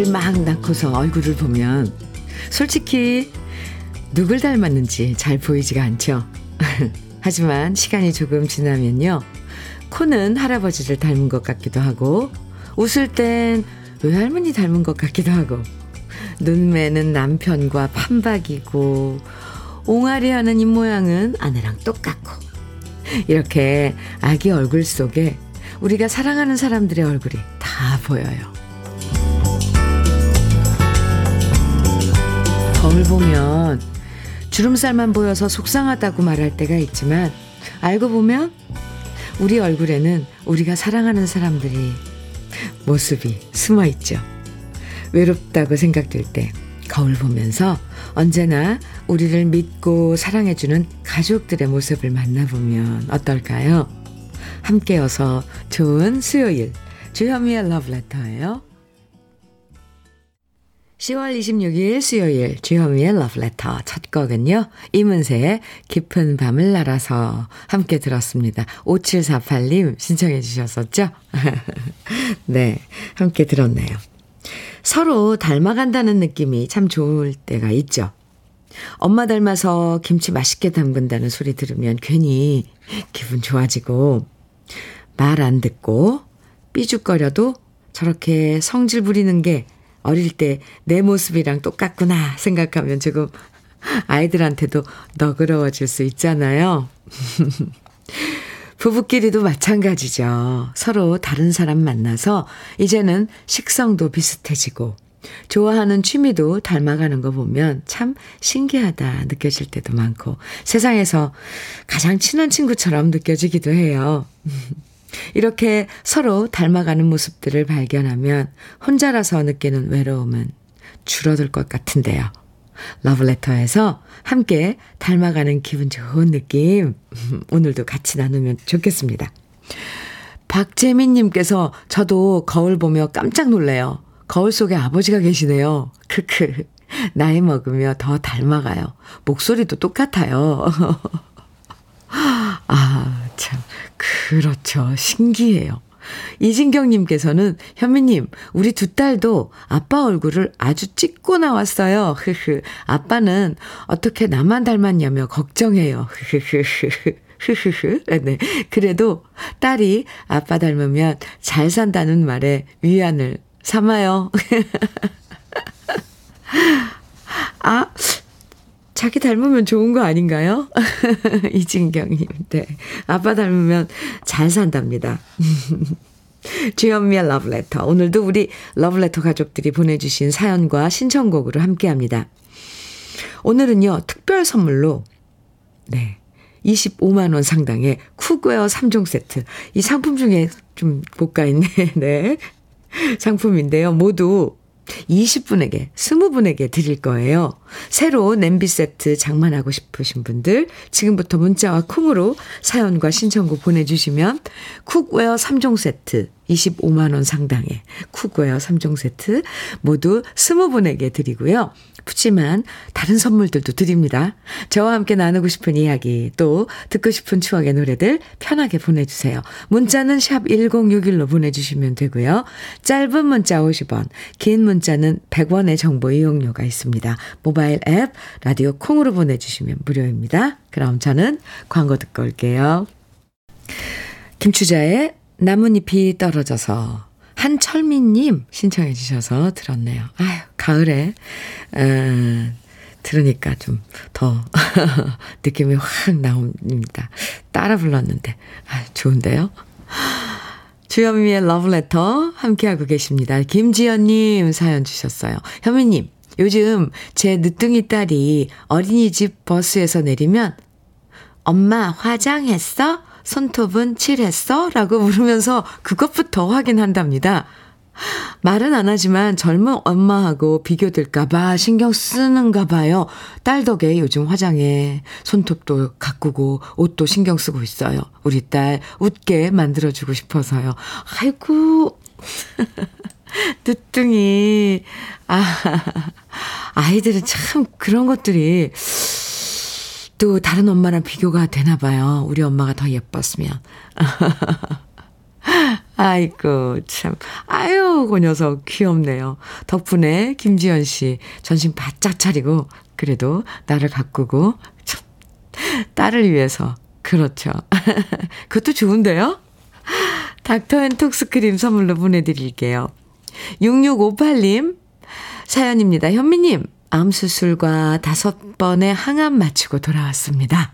아이를 막 낳고서 얼굴을 보면 솔직히 누굴 닮았는지 잘 보이지가 않죠. 하지만 시간이 조금 지나면요, 코는 할아버지를 닮은 것 같기도 하고, 웃을 땐 외할머니 닮은 것 같기도 하고, 눈매는 남편과 판박이고, 옹알이하는 입모양은 아내랑 똑같고, 이렇게 아기 얼굴 속에 우리가 사랑하는 사람들의 얼굴이 다 보여요. 거울 보면 주름살만 보여서 속상하다고 말할 때가 있지만, 알고 보면 우리 얼굴에는 우리가 사랑하는 사람들이 모습이 숨어 있죠. 외롭다고 생각될 때 거울 보면서 언제나 우리를 믿고 사랑해주는 가족들의 모습을 만나보면 어떨까요? 함께여서 좋은 수요일, 주현미의 러브레터예요. 10월 26일 수요일, 주현미의 러브레터 첫 곡은요, 이문세의 깊은 밤을 날아서 함께 들었습니다. 5748님 신청해 주셨었죠? 네, 함께 들었네요. 서로 닮아간다는 느낌이 참 좋을 때가 있죠. 엄마 닮아서 김치 맛있게 담근다는 소리 들으면 괜히 기분 좋아지고, 말 안 듣고 삐죽거려도 저렇게 성질 부리는 게 어릴 때 내 모습이랑 똑같구나 생각하면 조금 아이들한테도 너그러워질 수 있잖아요. 부부끼리도 마찬가지죠. 서로 다른 사람 만나서 이제는 식성도 비슷해지고 좋아하는 취미도 닮아가는 거 보면 참 신기하다 느껴질 때도 많고, 세상에서 가장 친한 친구처럼 느껴지기도 해요. 이렇게 서로 닮아가는 모습들을 발견하면 혼자라서 느끼는 외로움은 줄어들 것 같은데요. 러브레터에서 함께 닮아가는 기분 좋은 느낌 오늘도 같이 나누면 좋겠습니다. 박재민님께서 저도 거울 보며 깜짝 놀래요. 거울 속에 아버지가 계시네요. 크크. 나이 먹으며 더 닮아가요. 목소리도 똑같아요. 아, 참. 그렇죠. 신기해요. 이진경님께서는 현미님, 우리 두 딸도 아빠 얼굴을 아주 찍고 나왔어요. 흐흐. 아빠는 어떻게 나만 닮았냐며 걱정해요. 흐흐흐. 네. 그래도 딸이 아빠 닮으면 잘 산다는 말에 위안을 삼아요. 아, 자기 닮으면 좋은 거 아닌가요? 이진경님. 네. 아빠 닮으면 잘 산답니다. 주현미의 러브레터. 오늘도 우리 러브레터 가족들이 보내주신 사연과 신청곡으로 함께합니다. 오늘은요, 특별 선물로, 네, 25만 원 상당의 쿡웨어 3종 세트. 이 상품 중에 좀 고가 있네. 네. 상품인데요. 모두 20분에게 20분에게 드릴 거예요. 새로 냄비 세트 장만하고 싶으신 분들 지금부터 문자와 콩으로 사연과 신청곡 보내주시면 쿡웨어 3종 세트 25만 원 상당의 쿡웨어 3종 세트 모두 20분에게 드리고요. 푸짐한 다른 선물들도 드립니다. 저와 함께 나누고 싶은 이야기 또 듣고 싶은 추억의 노래들 편하게 보내주세요. 문자는 샵 1061로 보내주시면 되고요. 짧은 문자 50원, 긴 문자는 100원의 정보 이용료가 있습니다. 모바일 앱 라디오 콩으로 보내주시면 무료입니다. 그럼 저는 광고 듣고 올게요. 김추자의 나뭇잎이 떨어져서, 한철민님 신청해 주셔서 들었네요. 아유, 가을에 들으니까 좀 더 느낌이 확 나옵니다. 따라 불렀는데 아유, 좋은데요. 주현미의 러브레터 함께하고 계십니다. 김지연님 사연 주셨어요. 현미님, 요즘 제 늦둥이 딸이 어린이집 버스에서 내리면 엄마 화장했어? 손톱은 칠했어? 라고 물으면서 그것부터 확인한답니다. 말은 안 하지만 젊은 엄마하고 비교될까봐 신경 쓰는가 봐요. 딸 덕에 요즘 화장에 손톱도 가꾸고 옷도 신경 쓰고 있어요. 우리 딸 웃게 만들어주고 싶어서요. 아이고, 늦둥이. 아, 아이들은 참 그런 것들이 또 다른 엄마랑 비교가 되나 봐요. 우리 엄마가 더 예뻤으면. 아이고 참, 아유 그 녀석 귀엽네요. 덕분에 김지연 씨 전신 바짝 차리고 그래도 나를 가꾸고 참, 딸을 위해서. 그렇죠. 그것도 좋은데요. 닥터앤톡스크림 선물로 보내드릴게요. 6658님 사연입니다. 현미님, 암수술과 5번의 항암 마치고 돌아왔습니다.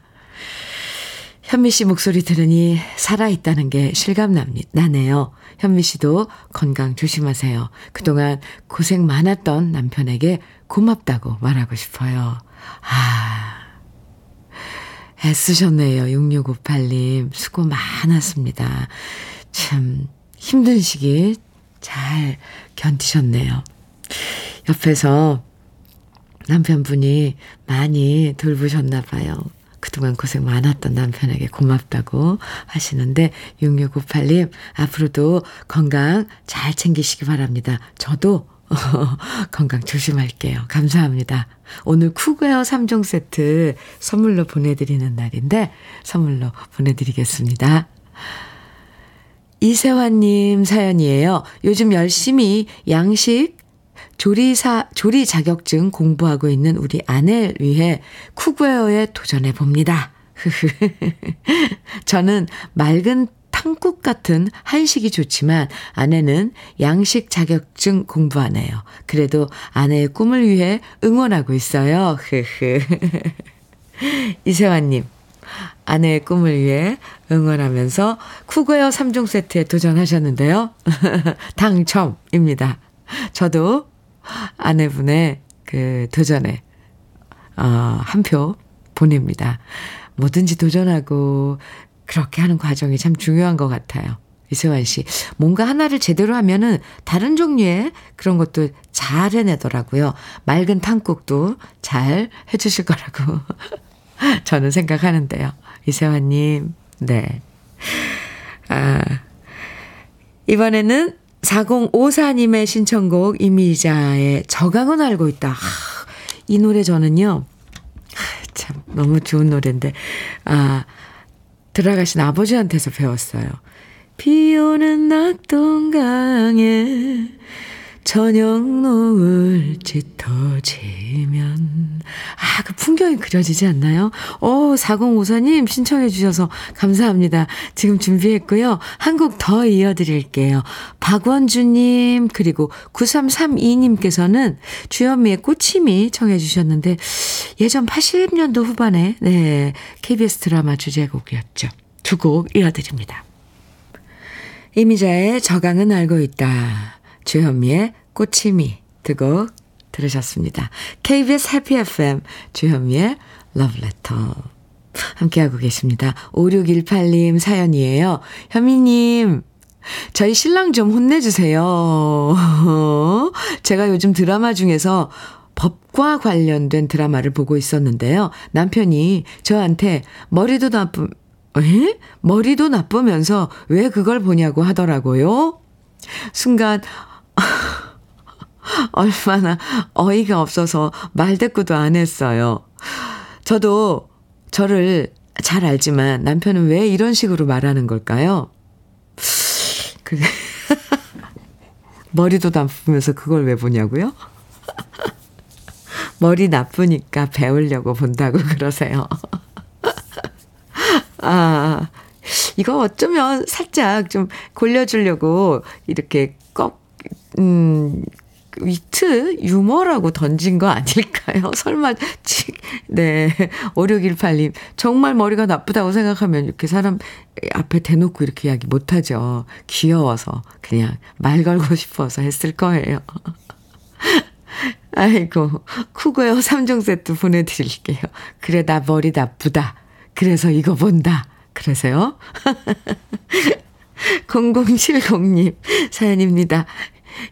현미 씨 목소리 들으니 살아있다는 게 실감나네요. 현미 씨도 건강 조심하세요. 그동안 고생 많았던 남편에게 고맙다고 말하고 싶어요. 아, 애쓰셨네요. 6658님 수고 많았습니다. 참 힘든 시기 잘 견디셨네요. 옆에서 남편분이 많이 돌보셨나 봐요. 그동안 고생 많았던 남편에게 고맙다고 하시는데 6658님 앞으로도 건강 잘 챙기시기 바랍니다. 저도 건강 조심할게요. 감사합니다. 오늘 쿡웨어 3종 세트 선물로 보내드리는 날인데 선물로 보내드리겠습니다. 이세환님 사연이에요. 요즘 열심히 양식 조리 자격증 공부하고 있는 우리 아내를 위해 쿡웨어에 도전해 봅니다. 저는 맑은 탕국 같은 한식이 좋지만 아내는 양식 자격증 공부하네요. 그래도 아내의 꿈을 위해 응원하고 있어요. 이세환님, 아내의 꿈을 위해 응원하면서 쿡웨어 3종 세트에 도전하셨는데요. 당첨입니다. 저도 아내분의 그 도전에 한 표 보냅니다. 뭐든지 도전하고 그렇게 하는 과정이 참 중요한 것 같아요. 이세환 씨, 뭔가 하나를 제대로 하면은 다른 종류의 그런 것도 잘 해내더라고요. 맑은 탕국도 잘 해주실 거라고 저는 생각하는데요. 이세환님, 네. 아, 이번에는 4054님의 신청곡 이미자의 저강은 알고 있다. 이 노래 저는요, 참 너무 좋은 노래인데, 돌아가신 아버지한테서 배웠어요. 비오는 낙동강에 저녁 노을 짙어지면. 그 풍경이 그려지지 않나요? 4054님 신청해 주셔서 감사합니다. 지금 준비했고요. 한 곡 더 이어드릴게요. 박원주님 그리고 9332님께서는 주현미의 꽃힘이 청해 주셨는데 예전 80년도 후반에 네, KBS 드라마 주제곡이었죠. 두 곡 이어드립니다. 이미자의 저강은 알고 있다. 주현미의 꽃힘이 두 곡 들으셨습니다. KBS 해피 FM 주현미의 러브레터 함께하고 계십니다. 5618님 사연이에요. 현미님, 저희 신랑 좀 혼내주세요. 제가 요즘 드라마 중에서 법과 관련된 드라마를 보고 있었는데요. 남편이 저한테 머리도 나쁘면서 왜 그걸 보냐고 하더라고요. 순간 얼마나 어이가 없어서 말 대꾸도 안 했어요. 저도 저를 잘 알지만 남편은 왜 이런 식으로 말하는 걸까요? 머리도 나쁘면서 그걸 왜 보냐고요? 머리 나쁘니까 배우려고 본다고 그러세요. 이거 어쩌면 살짝 좀 골려주려고 이렇게 위트, 유머라고 던진 거 아닐까요? 설마, 네. 5618님, 정말 머리가 나쁘다고 생각하면 이렇게 사람 앞에 대놓고 이렇게 이야기 못하죠. 귀여워서, 그냥 말 걸고 싶어서 했을 거예요. 아이고, 쿡웨어 3종 세트 보내드릴게요. 그래, 나 머리 나쁘다. 그래서 이거 본다. 그러세요? 0070님, 사연입니다.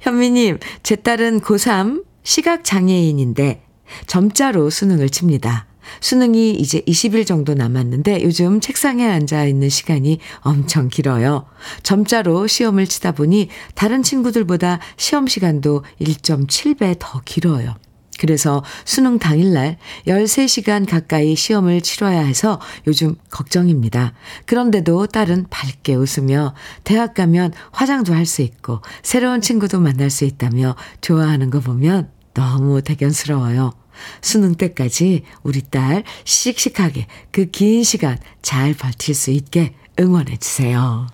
현미님, 제 딸은 고3 시각장애인인데 점자로 수능을 칩니다. 수능이 이제 20일 정도 남았는데 요즘 책상에 앉아있는 시간이 엄청 길어요. 점자로 시험을 치다 보니 다른 친구들보다 시험 시간도 1.7배 더 길어요. 그래서 수능 당일날 13시간 가까이 시험을 치러야 해서 요즘 걱정입니다. 그런데도 딸은 밝게 웃으며 대학 가면 화장도 할 수 있고 새로운 친구도 만날 수 있다며 좋아하는 거 보면 너무 대견스러워요. 수능 때까지 우리 딸 씩씩하게 그 긴 시간 잘 버틸 수 있게 응원해 주세요.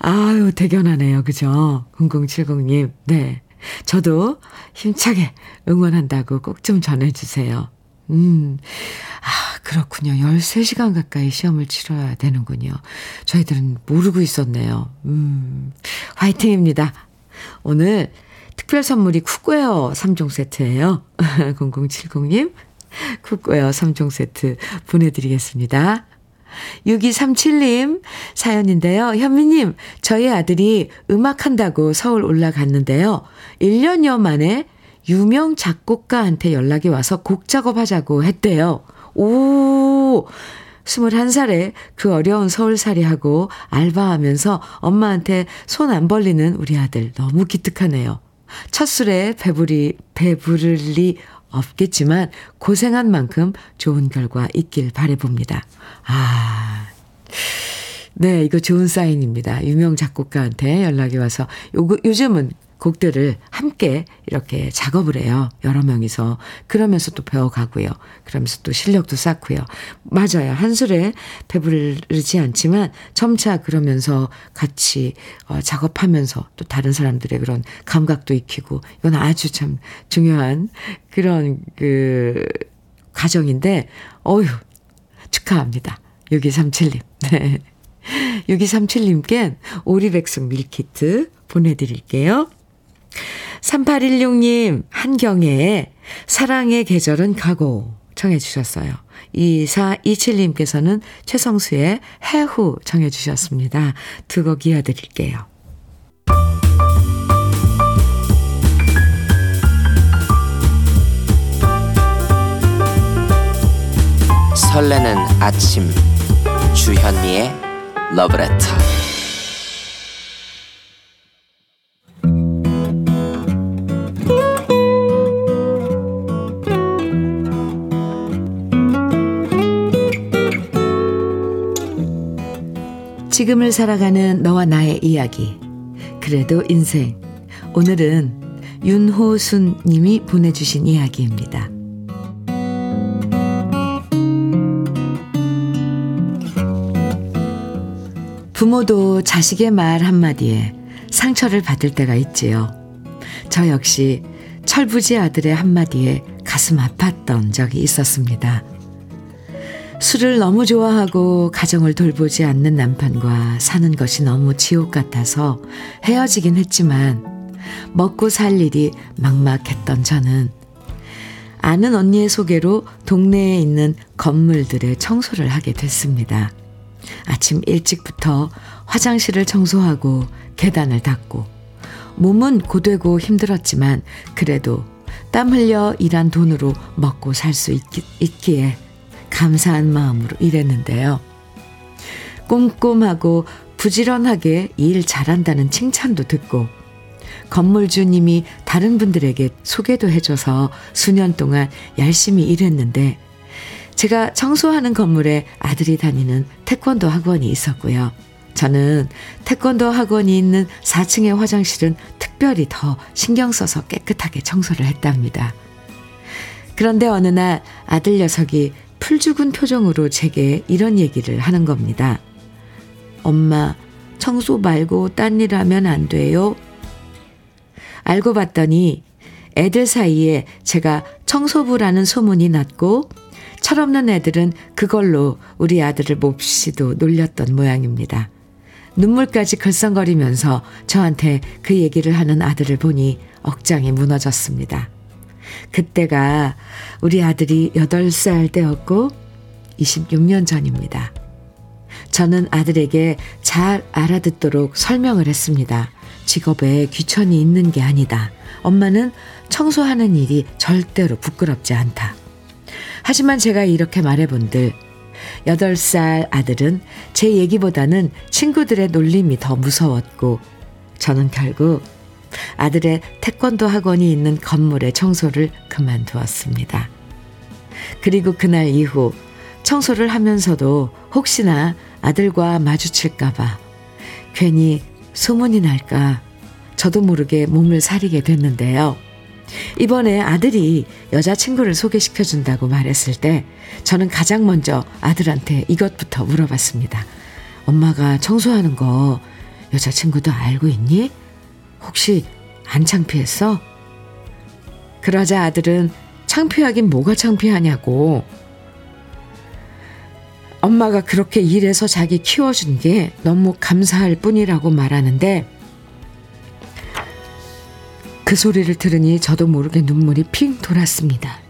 아유, 대견하네요. 그죠? 0070님. 네. 저도 힘차게 응원한다고 꼭 좀 전해주세요. 아, 그렇군요. 13시간 가까이 시험을 치러야 되는군요. 저희들은 모르고 있었네요. 화이팅입니다. 오늘 특별 선물이 쿡웨어 3종 세트예요. 0070님, 쿡웨어 3종 세트 보내드리겠습니다. 6237님 사연인데요. 현미님, 저희 아들이 음악한다고 서울 올라갔는데요. 1년여 만에 유명 작곡가한테 연락이 와서 곡 작업하자고 했대요. 오, 21살에 그 어려운 서울살이하고 알바하면서 엄마한테 손 안 벌리는 우리 아들 너무 기특하네요. 첫 술에 배부를 리 없겠지만 고생한 만큼 좋은 결과 있길 바라봅니다. 아, 네, 이거 좋은 사인입니다. 유명 작곡가한테 연락이 와서 요즘은 곡들을 함께 이렇게 작업을 해요. 여러 명이서. 그러면서 또 배워가고요. 그러면서 또 실력도 쌓고요. 맞아요. 한 술에 배부르지 않지만 점차 그러면서 같이 작업하면서 또 다른 사람들의 그런 감각도 익히고, 이건 아주 참 중요한 그런 그 과정인데, 어휴, 축하합니다. 6237님. 네. 6237님께 오리백숙 밀키트 보내드릴게요. 3816님, 한경애의 사랑의 계절은 가고 청해 주셨어요. 2427님께서는 최성수의 해후 청해 주셨습니다. 두 곡 이어드릴게요. 설레는 아침, 주현미의 러브레터. 지금을 살아가는 너와 나의 이야기, 그래도 인생. 오늘은 윤호순 님이 보내주신 이야기입니다. 부모도 자식의 말 한마디에 상처를 받을 때가 있지요. 저 역시 철부지 아들의 한마디에 가슴 아팠던 적이 있었습니다. 술을 너무 좋아하고 가정을 돌보지 않는 남편과 사는 것이 너무 지옥 같아서 헤어지긴 했지만 먹고 살 일이 막막했던 저는 아는 언니의 소개로 동네에 있는 건물들의 청소를 하게 됐습니다. 아침 일찍부터 화장실을 청소하고 계단을 닦고, 몸은 고되고 힘들었지만 그래도 땀 흘려 일한 돈으로 먹고 살 수 있기에 감사한 마음으로 일했는데요. 꼼꼼하고 부지런하게 일 잘한다는 칭찬도 듣고, 건물주님이 다른 분들에게 소개도 해줘서 수년 동안 열심히 일했는데, 제가 청소하는 건물에 아들이 다니는 태권도 학원이 있었고요. 저는 태권도 학원이 있는 4층의 화장실은 특별히 더 신경 써서 깨끗하게 청소를 했답니다. 그런데 어느 날 아들 녀석이 풀죽은 표정으로 제게 이런 얘기를 하는 겁니다. 엄마, 청소 말고 딴 일 하면 안 돼요? 알고 봤더니 애들 사이에 제가 청소부라는 소문이 났고, 철없는 애들은 그걸로 우리 아들을 몹시도 놀렸던 모양입니다. 눈물까지 글썽거리면서 저한테 그 얘기를 하는 아들을 보니 억장이 무너졌습니다. 그때가 우리 아들이 8살 때였고 26년 전입니다. 저는 아들에게 잘 알아듣도록 설명을 했습니다. 직업에 귀천이 있는 게 아니다. 엄마는 청소하는 일이 절대로 부끄럽지 않다. 하지만 제가 이렇게 말해본들 8살 아들은 제 얘기보다는 친구들의 놀림이 더 무서웠고, 저는 결국 아들의 태권도 학원이 있는 건물의 청소를 그만두었습니다. 그리고 그날 이후 청소를 하면서도 혹시나 아들과 마주칠까봐, 괜히 소문이 날까 저도 모르게 몸을 사리게 됐는데요. 이번에 아들이 여자친구를 소개시켜준다고 말했을 때 저는 가장 먼저 아들한테 이것부터 물어봤습니다. 엄마가 청소하는 거 여자친구도 알고 있니? 혹시 안 창피했어? 그러자 아들은 창피하긴 뭐가 창피하냐고, 엄마가 그렇게 일해서 자기 키워준 게 너무 감사할 뿐이라고 말하는데, 그 소리를 들으니 저도 모르게 눈물이 핑 돌았습니다.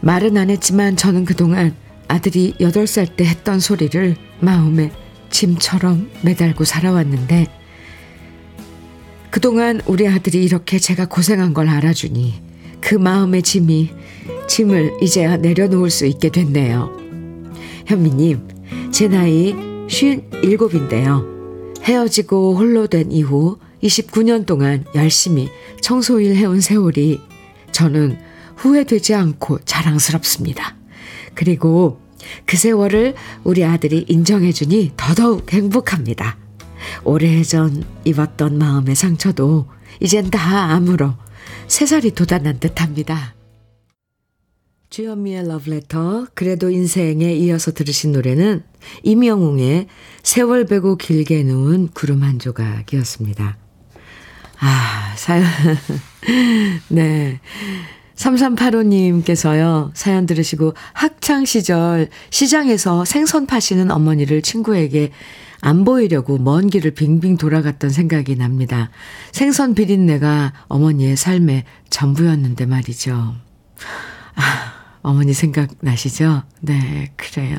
말은 안 했지만 저는 그동안 아들이 8살 때 했던 소리를 마음에 짐처럼 매달고 살아왔는데, 그동안 우리 아들이 이렇게 제가 고생한 걸 알아주니 그 마음의 짐을 이제야 내려놓을 수 있게 됐네요. 현미님, 제 나이 57인데요. 헤어지고 홀로 된 이후 29년 동안 열심히 청소일 해온 세월이 저는 후회되지 않고 자랑스럽습니다. 그리고 그 세월을 우리 아들이 인정해주니 더더욱 행복합니다. 오래전 입었던 마음의 상처도 이젠 다 아물어 새살이 돋아난 듯합니다. 주현미의 러브레터, 그래도 인생에 이어서 들으신 노래는 임영웅의 세월 베고 길게 누운 구름 한 조각이었습니다. 아, 사연. 네. 3385님께서요, 사연 들으시고 학창시절 시장에서 생선 파시는 어머니를 친구에게 안 보이려고 먼 길을 빙빙 돌아갔던 생각이 납니다. 생선 비린내가 어머니의 삶의 전부였는데 말이죠. 아, 어머니 생각나시죠? 네, 그래요.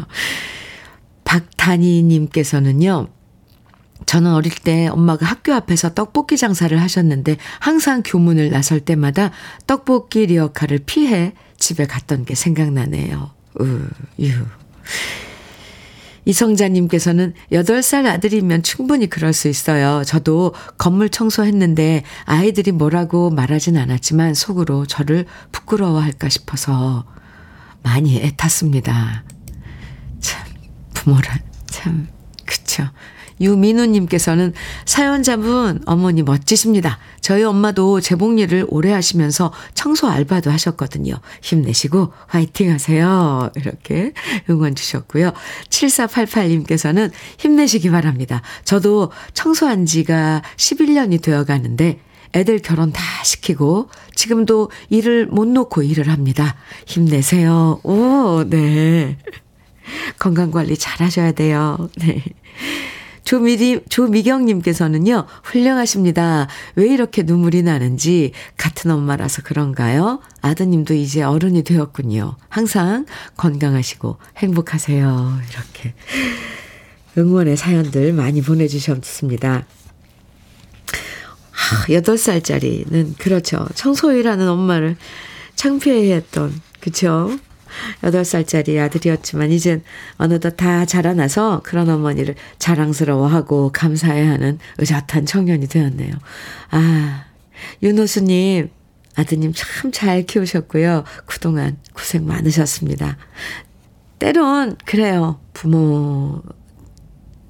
박다니님께서는요, 저는 어릴 때 엄마가 학교 앞에서 떡볶이 장사를 하셨는데 항상 교문을 나설 때마다 떡볶이 리어카를 피해 집에 갔던 게 생각나네요. 이성자님께서는 8살 아들이면 충분히 그럴 수 있어요. 저도 건물 청소했는데 아이들이 뭐라고 말하진 않았지만 속으로 저를 부끄러워할까 싶어서 많이 애탔습니다. 참, 부모란, 참, 그쵸. 유민우님께서는 사연자분 어머니 멋지십니다. 저희 엄마도 재봉일을 오래 하시면서 청소 알바도 하셨거든요. 힘내시고 화이팅 하세요. 이렇게 응원 주셨고요. 7488님께서는 힘내시기 바랍니다. 저도 청소한 지가 11년이 되어가는데 애들 결혼 다 시키고 지금도 일을 못 놓고 일을 합니다. 힘내세요. 오, 네. 건강관리 잘 하셔야 돼요. 네. 조미경님께서는요, 훌륭하십니다. 왜 이렇게 눈물이 나는지 같은 엄마라서 그런가요? 아드님도 이제 어른이 되었군요. 항상 건강하시고 행복하세요. 이렇게 응원의 사연들 많이 보내주셨습니다. 8살짜리는 그렇죠. 청소일하는 엄마를 창피해했던, 그렇죠? 8살짜리 아들이었지만 이젠 어느덧 다 자라나서 그런 어머니를 자랑스러워하고 감사해하는 의젓한 청년이 되었네요. 아, 윤호수님, 아드님 참 잘 키우셨고요. 그동안 고생 많으셨습니다. 때론 그래요. 부모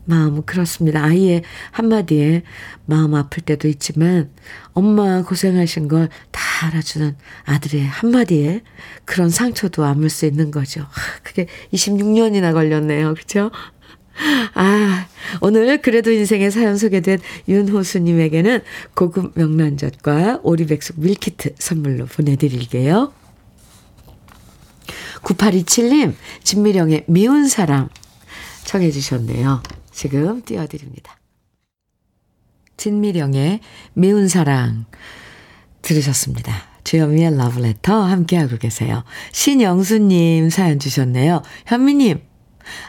마음은 그렇습니다. 아이의 한마디에 마음 아플 때도 있지만 엄마 고생하신 걸 다 알아주는 아들의 한마디에 그런 상처도 아물 수 있는 거죠. 그게 26년이나 걸렸네요. 그렇죠? 아, 오늘 그래도 인생의 사연 소개된 윤호수님에게는 고급 명란젓과 오리백숙 밀키트 선물로 보내드릴게요. 9827님, 진미령의 미운 사람 청해 주셨네요. 지금 띄워드립니다. 진미령의 미운 사랑 들으셨습니다. 주현미의 러브레터 함께하고 계세요. 신영수님 사연 주셨네요. 현미님,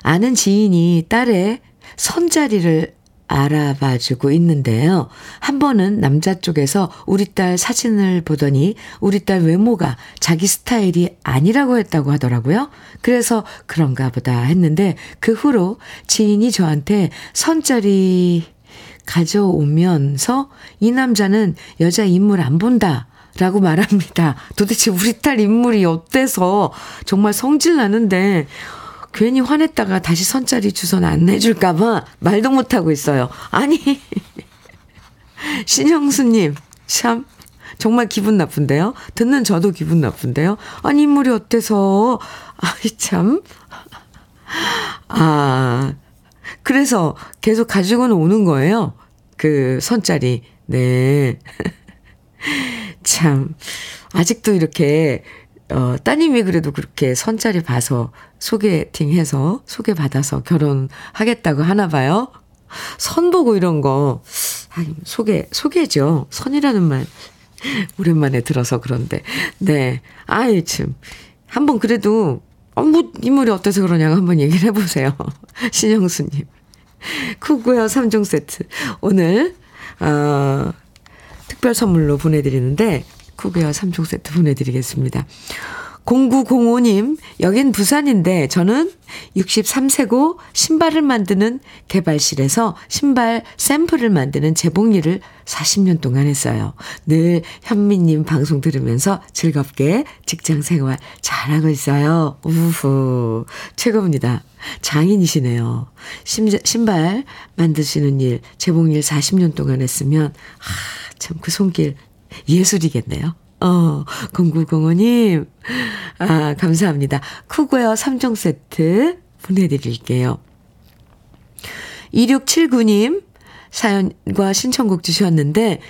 아는 지인이 딸의 손자리를 알아봐주고 있는데요. 한 번은 남자 쪽에서 우리 딸 사진을 보더니 우리 딸 외모가 자기 스타일이 아니라고 했다고 하더라고요. 그래서 그런가 보다 했는데 그 후로 지인이 저한테 선자리 가져오면서 이 남자는 여자 인물 안 본다 라고 말합니다. 도대체 우리 딸 인물이 어때서 정말 성질 나는데 괜히 화냈다가 다시 선짜리 주소는 안 내줄까봐 말도 못하고 있어요. 아니 신영수님 참 정말 기분 나쁜데요. 듣는 저도 기분 나쁜데요. 아니 인물이 어때서. 아이 참. 아 그래서 계속 가지고는 오는 거예요. 그 선짜리. 네. 참 아직도 이렇게 따님이 그래도 그렇게 선짜리 봐서 소개팅해서 소개받아서 결혼하겠다고 하나 봐요. 선 보고 이런 거 소개죠. 선이라는 말 오랜만에 들어서 그런데 네. 아이 참 한번 그래도 뭐 인물이 어때서 그러냐고 한번 얘기를 해보세요. 신영수님. 쿠구요 3종 세트 오늘 특별 선물로 보내드리는데 쿠구요 3종 세트 보내드리겠습니다. 0905님 여긴 부산인데 저는 63세고 신발을 만드는 개발실에서 신발 샘플을 만드는 재봉 일을 40년 동안 했어요. 늘 현미님 방송 들으면서 즐겁게 직장생활 잘하고 있어요. 우후 최고입니다. 장인이시네요. 신발 만드시는 일 재봉 일 40년 동안 했으면 참 그 손길 예술이겠네요. 0905님 감사합니다. 쿠고요 3종 세트 보내드릴게요. 2679님 사연과 신청곡 주셨는데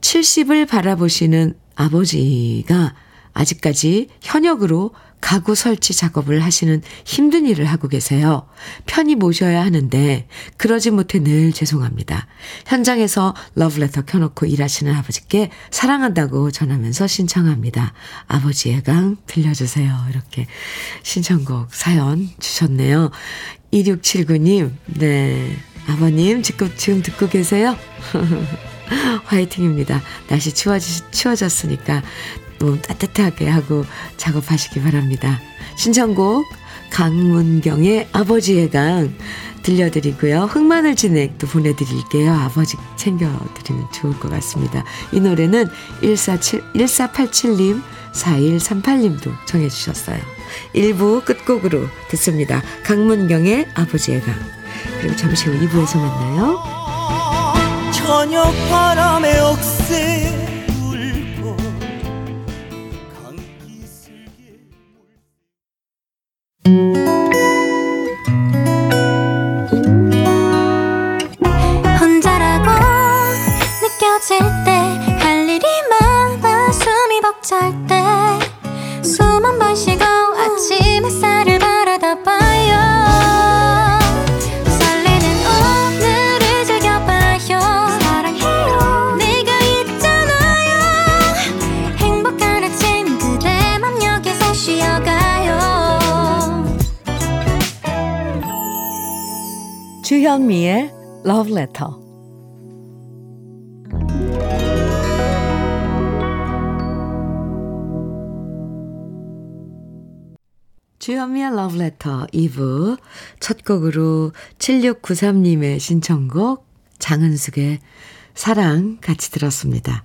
70을 바라보시는 아버지가 아직까지 현역으로 가구 설치 작업을 하시는 힘든 일을 하고 계세요. 편히 모셔야 하는데 그러지 못해 늘 죄송합니다. 현장에서 러브레터 켜놓고 일하시는 아버지께 사랑한다고 전하면서 신청합니다. 아버지의 강 들려주세요. 이렇게 신청곡 사연 주셨네요. 2679님 네 아버님 지금 듣고 계세요? 화이팅입니다. 날씨 추워졌으니까 몸 따뜻하게 하고 작업하시기 바랍니다. 신청곡 강문경의 아버지의 강 들려드리고요. 흑마늘 진액도 보내드릴게요. 아버지 챙겨드리면 좋을 것 같습니다. 이 노래는 1487님 4138님도 정해주셨어요. 1부 끝곡으로 듣습니다. 강문경의 아버지의 강. 그리고 잠시 후 2부에서 만나요. 저녁 바람의 억새 혼자라고 느껴질 때 할 일이 많아 숨이 벅찰 때 숨 한 번 쉬고 아침 햇살을 바라다 봐요. 설레는 오늘을 즐겨봐요. 사랑해요. 내가 있잖아요. 행복한 아침 그대 맘 여기서 쉬어가 주현미의 러브레터. 주현미의 러브레터 2부 첫 곡으로 7693님의 신청곡 장은숙의 사랑 같이 들었습니다.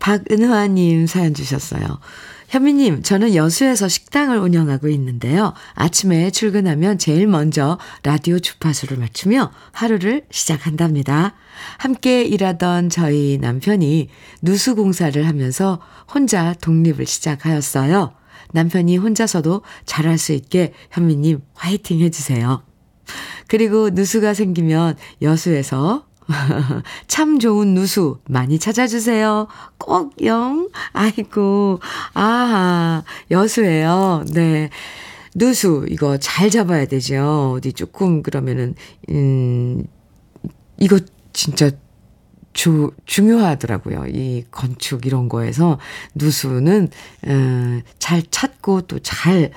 박은화님 사연 주셨어요. 현미님, 저는 여수에서 식당을 운영하고 있는데요. 아침에 출근하면 제일 먼저 라디오 주파수를 맞추며 하루를 시작한답니다. 함께 일하던 저희 남편이 누수공사를 하면서 혼자 독립을 시작하였어요. 남편이 혼자서도 잘할 수 있게 현미님 화이팅 해주세요. 그리고 누수가 생기면 여수에서 참 좋은 누수 많이 찾아주세요. 꼭영. 아이고 아하 여수예요. 네 누수 이거 잘 잡아야 되죠. 어디 조금 그러면은 이거 진짜 중요하더라고요. 이 건축 이런 거에서 누수는 잘 찾고 또 잘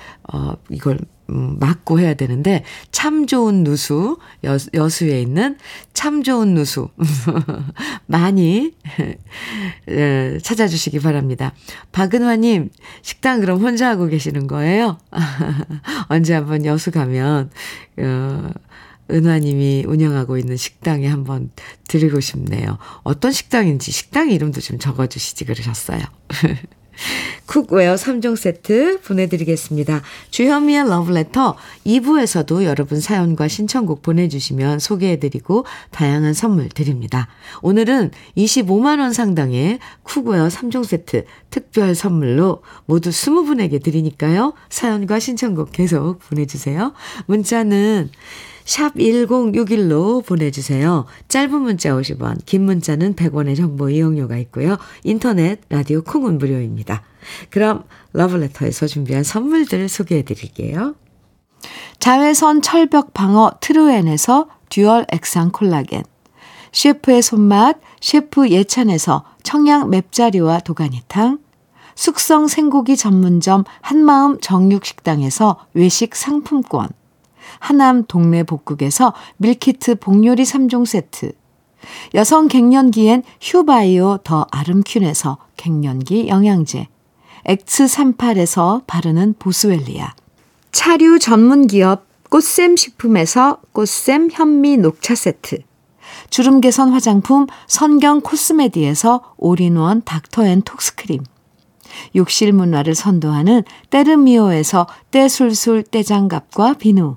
이걸 막고 해야 되는데 참 좋은 누수 여수에 있는 참 좋은 누수 많이 찾아주시기 바랍니다. 박은화님 식당 그럼 혼자 하고 계시는 거예요? 언제 한번 여수 가면 은화님이 운영하고 있는 식당에 한번 드리고 싶네요. 어떤 식당인지 식당 이름도 좀 적어주시지 그러셨어요. 쿡웨어 3종 세트 보내드리겠습니다. 주현미의 러브레터 2부에서도 여러분 사연과 신청곡 보내주시면 소개해드리고 다양한 선물 드립니다. 오늘은 25만원 상당의 쿡웨어 3종 세트 특별 선물로 모두 20분에게 드리니까요. 사연과 신청곡 계속 보내주세요. 문자는 샵 1061로 보내주세요. 짧은 문자 50원, 긴 문자는 100원의 정보 이용료가 있고요. 인터넷, 라디오, 콩은 무료입니다. 그럼 러브레터에서 준비한 선물들 소개해드릴게요. 자외선 철벽 방어 트루엔에서 듀얼 액상 콜라겐, 셰프의 손맛 셰프 예찬에서 청양 맵자리와 도가니탕, 숙성 생고기 전문점 한마음 정육식당에서 외식 상품권, 하남 동네 복국에서 밀키트 복요리 3종 세트, 여성 갱년기엔 휴바이오 더 아름퀸에서 갱년기 영양제, X38에서 바르는 보스웰리아, 차류 전문기업 꽃샘식품에서 꽃샘 현미 녹차 세트, 주름개선 화장품 선경 코스메디에서 올인원 닥터앤톡스크림, 욕실 문화를 선도하는 때르미오에서 때술술 때장갑과 비누,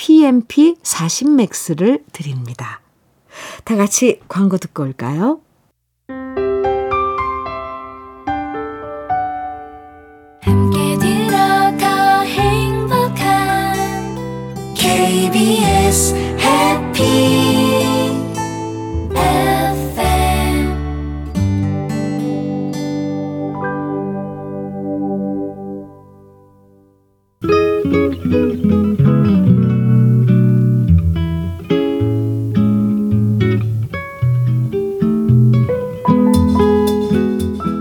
PMP 40맥스를 드립니다. 다 같이 광고 듣고 올까요? 함께 들어가 행복한 KBS 해피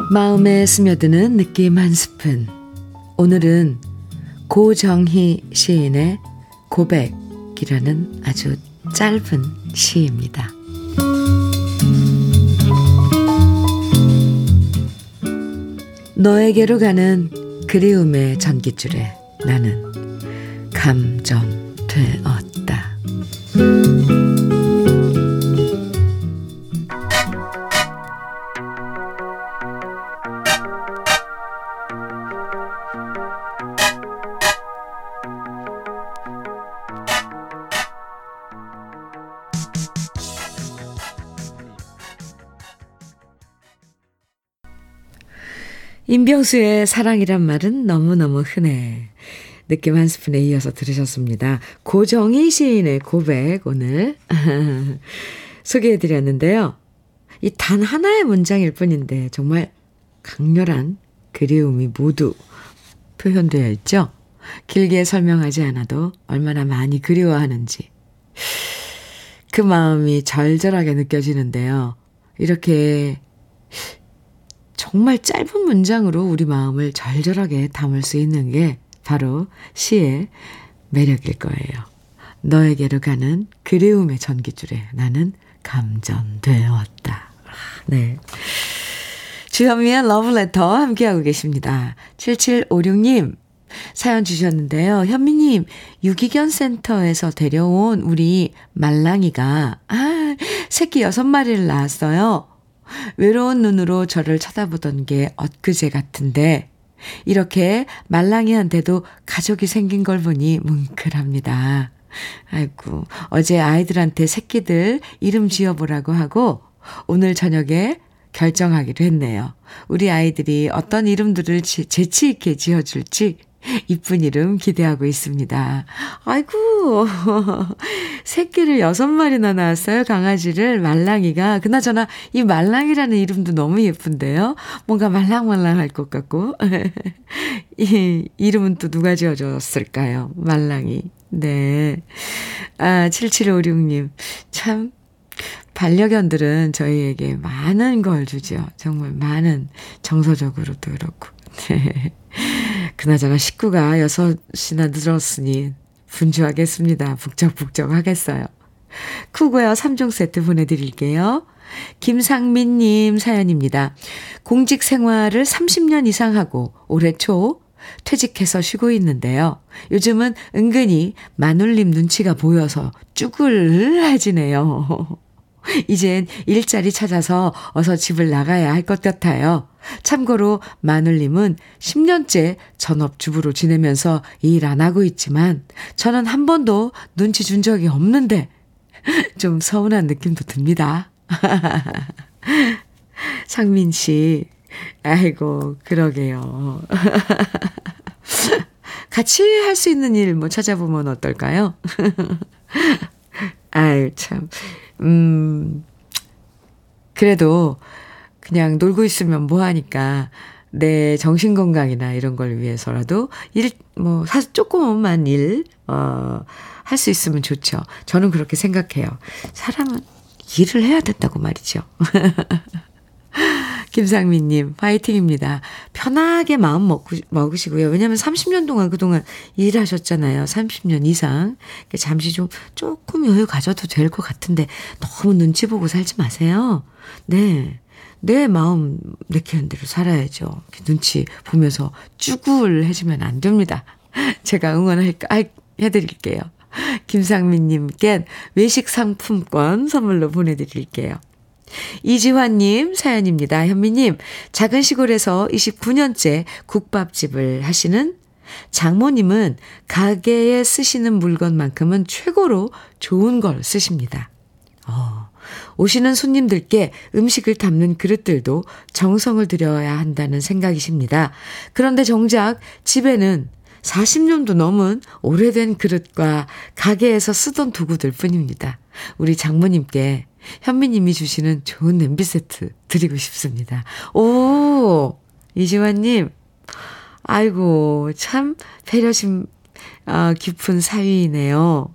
마음에 스며드는 느낌 한 스푼. 오늘은 고정희 시인의 고백이라는 아주 짧은 시입니다. 너에게로 가는 그리움의 전깃줄에 나는 감정되었다. 임병수의 사랑이란 말은 너무너무 흔해. 느낌 한 스푼에 이어서 들으셨습니다. 고정희 시인의 고백 오늘 소개해드렸는데요. 이 단 하나의 문장일 뿐인데 정말 강렬한 그리움이 모두 표현되어 있죠. 길게 설명하지 않아도 얼마나 많이 그리워하는지 그 마음이 절절하게 느껴지는데요. 이렇게 정말 짧은 문장으로 우리 마음을 절절하게 담을 수 있는 게 바로 시의 매력일 거예요. 너에게로 가는 그리움의 전깃줄에 나는 감전되었다. 네. 주현미의 러브레터 함께하고 계십니다. 7756님 사연 주셨는데요. 현미님, 유기견 센터에서 데려온 우리 말랑이가 새끼 6마리를 낳았어요. 외로운 눈으로 저를 쳐다보던 게 엊그제 같은데 이렇게 말랑이한테도 가족이 생긴 걸 보니 뭉클합니다. 아이고, 어제 아이들한테 새끼들 이름 지어보라고 하고 오늘 저녁에 결정하기로 했네요. 우리 아이들이 어떤 이름들을 재치 있게 지어줄지 이쁜 이름 기대하고 있습니다. 아이고, 새끼를 6마리나 낳았어요, 강아지를. 말랑이가. 그나저나 이 말랑이라는 이름도 너무 예쁜데요. 뭔가 말랑말랑할 것 같고. 이 이름은 또 누가 지어줬을까요? 말랑이. 네. 아, 7756님. 참, 반려견들은 저희에게 많은 걸 주죠. 정말 많은, 정서적으로도 그렇고. 그나저나 식구가 6이나 늘었으니 분주하겠습니다. 북적북적 하겠어요. 쿠고요 3종 세트 보내드릴게요. 김상민님 사연입니다. 공직 생활을 30년 이상 하고 올해 초 퇴직해서 쉬고 있는데요. 요즘은 은근히 마눌님 눈치가 보여서 쭈글해지네요. 이젠 일자리 찾아서 어서 집을 나가야 할 것 같아요. 참고로 마눌님은 10년째 전업주부로 지내면서 일 안 하고 있지만 저는 한 번도 눈치 준 적이 없는데 좀 서운한 느낌도 듭니다. 상민 씨, 아이고 그러게요. 같이 할 수 있는 일 뭐 찾아보면 어떨까요? 아유 참. 그래도 그냥 놀고 있으면 뭐하니까 내 정신건강이나 이런 걸 위해서라도 사실 조금만 일, 할 수 있으면 좋죠. 저는 그렇게 생각해요. 사람은 일을 해야 된다고 말이죠. 김상민님, 파이팅입니다. 편하게 마음 먹으시고요. 왜냐하면 30년 동안 그동안 일하셨잖아요. 30년 이상. 잠시 조금 여유 가져도 될 것 같은데 너무 눈치 보고 살지 마세요. 네. 내 마음 내키는 대로 살아야죠. 눈치 보면서 쭈글해지면 안 됩니다. 제가 응원해드릴게요. 김상민님께 외식 상품권 선물로 보내드릴게요. 이지환님 사연입니다. 현미님, 작은 시골에서 29년째 국밥집을 하시는 장모님은 가게에 쓰시는 물건만큼은 최고로 좋은 걸 쓰십니다. 오시는 손님들께 음식을 담는 그릇들도 정성을 들여야 한다는 생각이십니다. 그런데 정작 집에는 40년도 넘은 오래된 그릇과 가게에서 쓰던 도구들 뿐입니다. 우리 장모님께 현미님이 주시는 좋은 냄비 세트 드리고 싶습니다. 오, 이지환님, 아이고 참 배려심 깊은 사위이네요.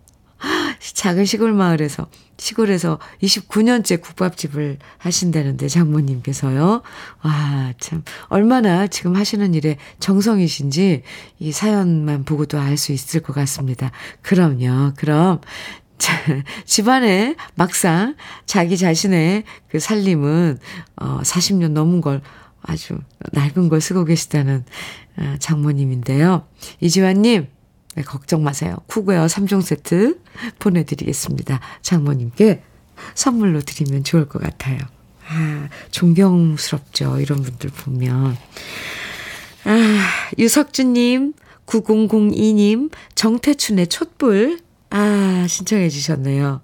작은 시골 마을에서, 시골에서 29년째 국밥집을 하신다는데 장모님께서요. 와, 참 얼마나 지금 하시는 일에 정성이신지 이 사연만 보고도 알 수 있을 것 같습니다. 그럼요, 그럼. 집안에 막상 자기 자신의 그 살림은 40년 넘은 걸, 아주 낡은 걸 쓰고 계시다는 장모님인데요. 이지환님, 네, 걱정 마세요. 쿠고요 3종 세트 보내드리겠습니다. 장모님께 선물로 드리면 좋을 것 같아요. 아, 존경스럽죠. 이런 분들 보면. 아, 유석준님, 9002님, 정태춘의 촛불 아 신청해 주셨네요.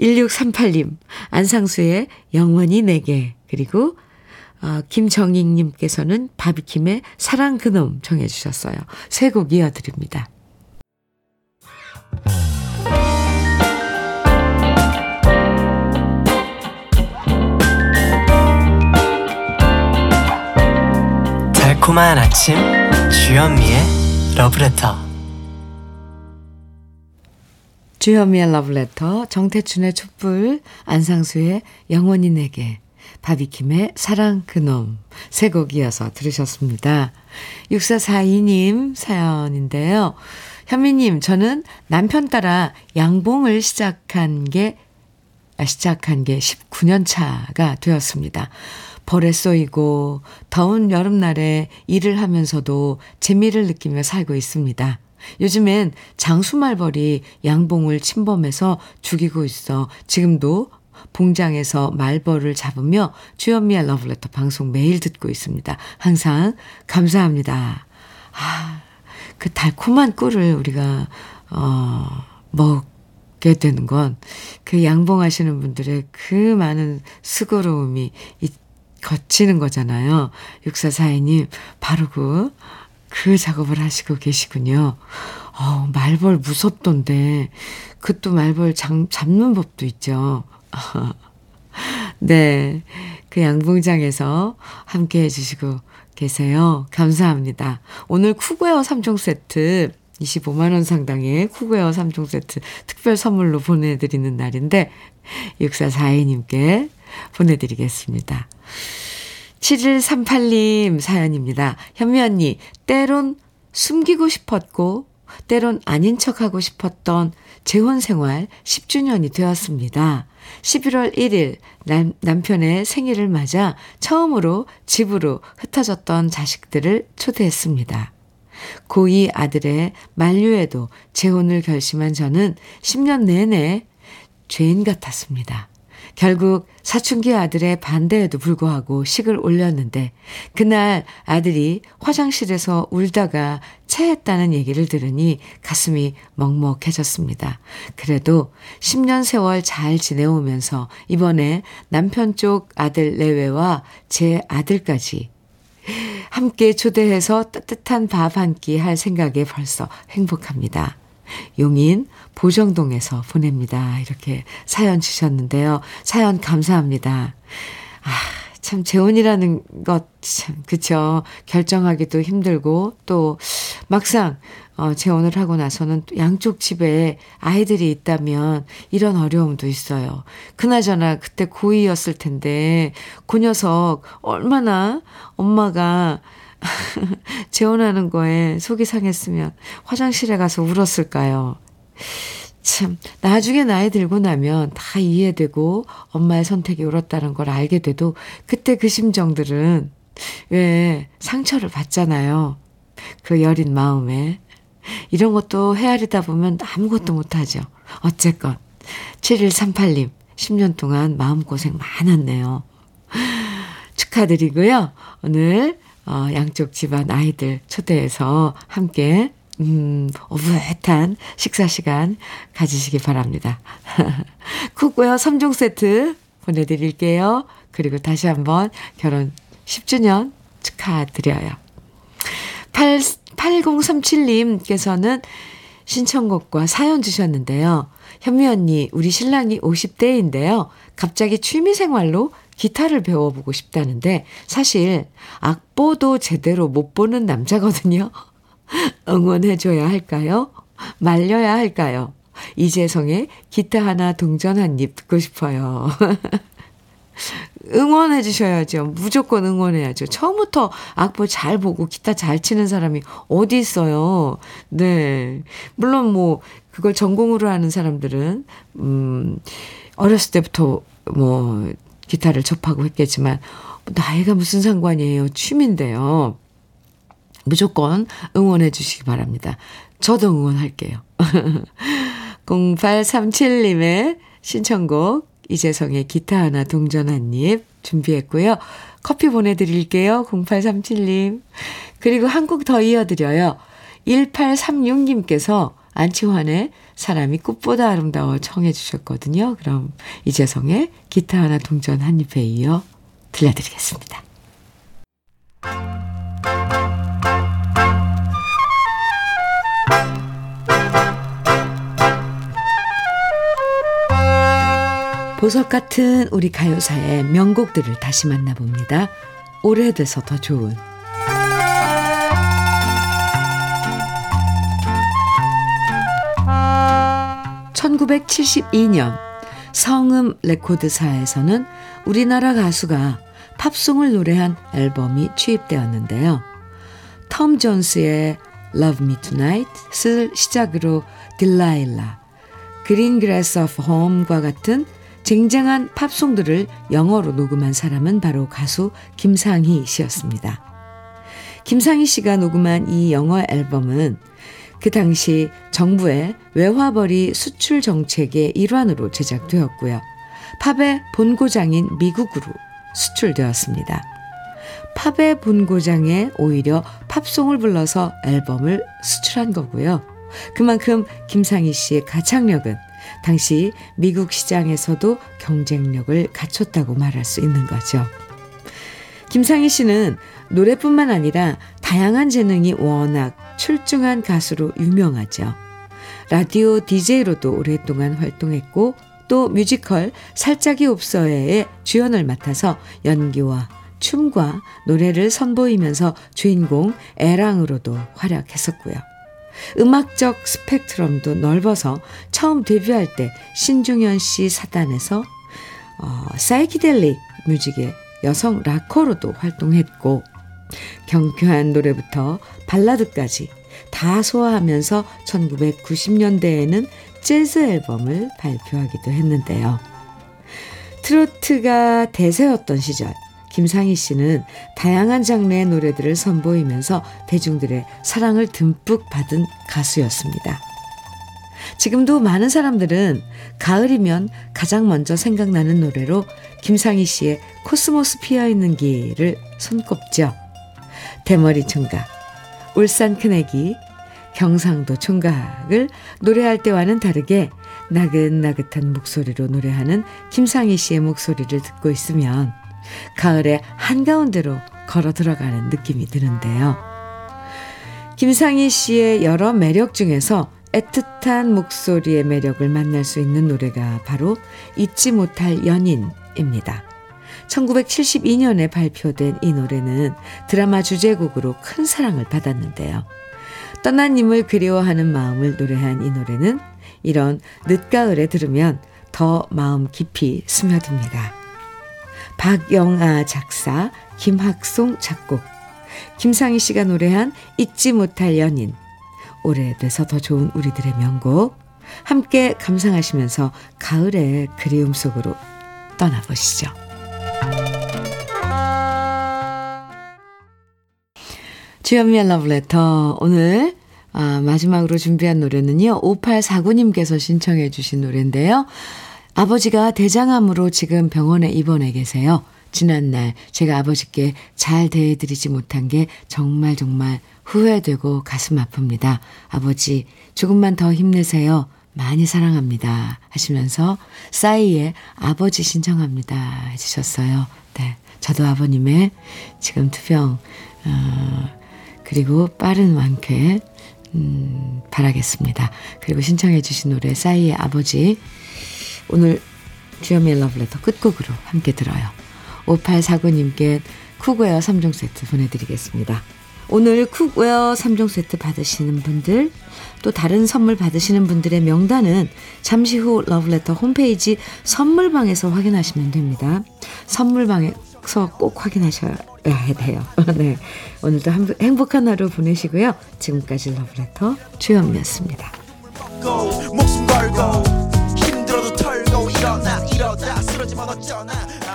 1638님, 안상수의 영원히 내게, 그리고 김정익님께서는 바비킴의 사랑 그놈 정해 주셨어요. 세 곡 이어드립니다. 달콤한 아침 주현미의 러브레터. 주현미의 러브레터, 정태춘의 촛불, 안상수의 영원히 내게, 바비킴의 사랑 그놈 세 곡 이어서 들으셨습니다. 6442님 사연인데요. 현미님, 저는 남편 따라 양봉을 시작한 게 19년 차가 되었습니다. 벌에 쏘이고 더운 여름날에 일을 하면서도 재미를 느끼며 살고 있습니다. 요즘엔 장수말벌이 양봉을 침범해서 죽이고 있어 지금도 봉장에서 말벌을 잡으며 주현미의 러브레터 방송 매일 듣고 있습니다. 항상 감사합니다. 아, 그 달콤한 꿀을 우리가 먹게 되는 건 그 양봉하시는 분들의 그 많은 수고로움이 거치는 거잖아요. 6442님 바로 그 작업을 하시고 계시군요. 말벌 무섭던데 그 또 말벌 잡는 법도 있죠. 네, 그 양봉장에서 함께해 주시고 계세요. 감사합니다. 오늘 쿠그웨어 3종 세트 25만원 상당의 쿠그웨어 3종 세트 특별 선물로 보내드리는 날인데 6442님께 보내드리겠습니다. 7138님 사연입니다. 현미 언니, 때론 숨기고 싶었고 때론 아닌 척하고 싶었던 재혼생활 10주년이 되었습니다. 11월 1일 남편의 생일을 맞아 처음으로 집으로 흩어졌던 자식들을 초대했습니다. 고2 아들의 만류에도 재혼을 결심한 저는 10년 내내 죄인 같았습니다. 결국 사춘기 아들의 반대에도 불구하고 식을 올렸는데 그날 아들이 화장실에서 울다가 체했다는 얘기를 들으니 가슴이 먹먹해졌습니다. 그래도 10년 세월 잘 지내오면서 이번에 남편 쪽 아들 내외와 제 아들까지 함께 초대해서 따뜻한 밥 한 끼 할 생각에 벌써 행복합니다. 용인 보정동에서 보냅니다. 이렇게 사연 주셨는데요. 사연 감사합니다. 참 재혼이라는 것 참 그쵸. 결정하기도 힘들고 또 막상 재혼을 하고 나서는 또 양쪽 집에 아이들이 있다면 이런 어려움도 있어요. 그나저나 그때 고2였을 텐데 그 녀석 얼마나 엄마가 재혼하는 거에 속이 상했으면 화장실에 가서 울었을까요? 참 나중에 나이 들고 나면 다 이해되고 엄마의 선택이 옳았다는 걸 알게 돼도 그때 그 심정들은 왜 상처를 받잖아요. 그 여린 마음에 이런 것도 헤아리다 보면 아무것도 못하죠. 어쨌건 7138님 10년 동안 마음고생 많았네요. 축하드리고요. 오늘 양쪽 집안 아이들 초대해서 함께 오붓한 식사시간 가지시기 바랍니다. 쿠그웨어 3종 세트 보내드릴게요. 그리고 다시 한번 결혼 10주년 축하드려요. 8037님께서는 신청곡과 사연 주셨는데요. 현미 언니, 우리 신랑이 50대인데요. 갑자기 취미생활로 기타를 배워보고 싶다는데 사실 악보도 제대로 못 보는 남자거든요. 응원해줘야 할까요? 말려야 할까요? 이재성의 기타 하나 동전 한 입 듣고 싶어요. 응원해주셔야죠. 무조건 응원해야죠. 처음부터 악보 잘 보고 기타 잘 치는 사람이 어디 있어요. 네, 물론 뭐 그걸 전공으로 하는 사람들은 어렸을 때부터 뭐 기타를 접하고 했겠지만 나이가 무슨 상관이에요. 취미인데요. 무조건 응원해 주시기 바랍니다. 저도 응원할게요. 0837님의 신청곡 이재성의 기타 하나 동전 한 입 준비했고요. 커피 보내드릴게요. 0837님. 그리고 한 곡 더 이어드려요. 1836님께서 안치환의 사람이 꽃보다 아름다워 청해 주셨거든요. 그럼 이재성의 기타 하나 동전 한 입에 이어 들려드리겠습니다. 보석 같은 우리 가요사의 명곡들을 다시 만나봅니다. 오래돼서 더 좋은 (1972년) 성음 레코드사에서는 우리나라 가수가 팝송을 노래한 앨범이 취입되었는데요. 톰 존스의 Love Me Tonight을 시작으로 딜라일라, 그린 그래스 오브 홈과 같은 쟁쟁한 팝송들을 영어로 녹음한 사람은 바로 가수 김상희 씨였습니다. 김상희 씨가 녹음한 이 영어 앨범은 그 당시 정부의 외화벌이 수출 정책의 일환으로 제작되었고요. 팝의 본고장인 미국으로 수출되었습니다. 팝의 본고장에 오히려 팝송을 불러서 앨범을 수출한 거고요. 그만큼 김상희 씨의 가창력은 당시 미국 시장에서도 경쟁력을 갖췄다고 말할 수 있는 거죠. 김상희 씨는 노래뿐만 아니라 다양한 재능이 워낙 출중한 가수로 유명하죠. 라디오 DJ로도 오랫동안 활동했고 또 뮤지컬 살짝이 없어요에 주연을 맡아서 연기와 춤과 노래를 선보이면서 주인공 애랑으로도 활약했었고요. 음악적 스펙트럼도 넓어서 처음 데뷔할 때 신중현 씨 사단에서 사이키델릭 뮤직의 여성 락커로도 활동했고 경쾌한 노래부터 발라드까지 다 소화하면서 1990년대에는 재즈 앨범을 발표하기도 했는데요. 트로트가 대세였던 시절 김상희 씨는 다양한 장르의 노래들을 선보이면서 대중들의 사랑을 듬뿍 받은 가수였습니다. 지금도 많은 사람들은 가을이면 가장 먼저 생각나는 노래로 김상희 씨의 코스모스 피어있는 길을 손꼽죠. 대머리 총각, 울산 큰애기, 경상도 총각을 노래할 때와는 다르게 나긋나긋한 목소리로 노래하는 김상희 씨의 목소리를 듣고 있으면 가을의 한가운데로 걸어 들어가는 느낌이 드는데요. 김상희 씨의 여러 매력 중에서 애틋한 목소리의 매력을 만날 수 있는 노래가 바로 잊지 못할 연인입니다. 1972년에 발표된 이 노래는 드라마 주제곡으로 큰 사랑을 받았는데요. 떠난 님을 그리워하는 마음을 노래한 이 노래는 이런 늦가을에 들으면 더 마음 깊이 스며듭니다. 박영아 작사, 김학송 작곡, 김상희 씨가 노래한 잊지 못할 연인, 오래돼서 더 좋은 우리들의 명곡 함께 감상하시면서 가을의 그리움 속으로 떠나보시죠. 주현미의 러브레터 오늘 마지막으로 준비한 노래는요. 5849님께서 신청해 주신 노래인데요. 아버지가 대장암으로 지금 병원에 입원해 계세요. 지난날 제가 아버지께 잘 대해드리지 못한 게 정말 후회되고 가슴 아픕니다. 아버지 조금만 더 힘내세요. 많이 사랑합니다. 하시면서 싸이의 아버지 신청합니다. 해주셨어요. 네, 저도 아버님의 지금 투병 그리고 빠른 완쾌 바라겠습니다. 그리고 신청해 주신 노래 싸이의 아버지 오늘 주현미의 러브레터 끝곡으로 함께 들어요. 5849님께 쿡웨어 3종 세트 보내드리겠습니다. 오늘 쿡웨어 3종 세트 받으시는 분들 또 다른 선물 받으시는 분들의 명단은 잠시 후 러브레터 홈페이지 선물방에서 확인하시면 됩니다. 선물방에서 꼭 확인하셔야 돼요. 네, 오늘도 행복한 하루 보내시고요. 지금까지 러브레터 주현미였습니다. 목숨 걸고 힘들어도 털고 일어나 쓰러지면 어쩌나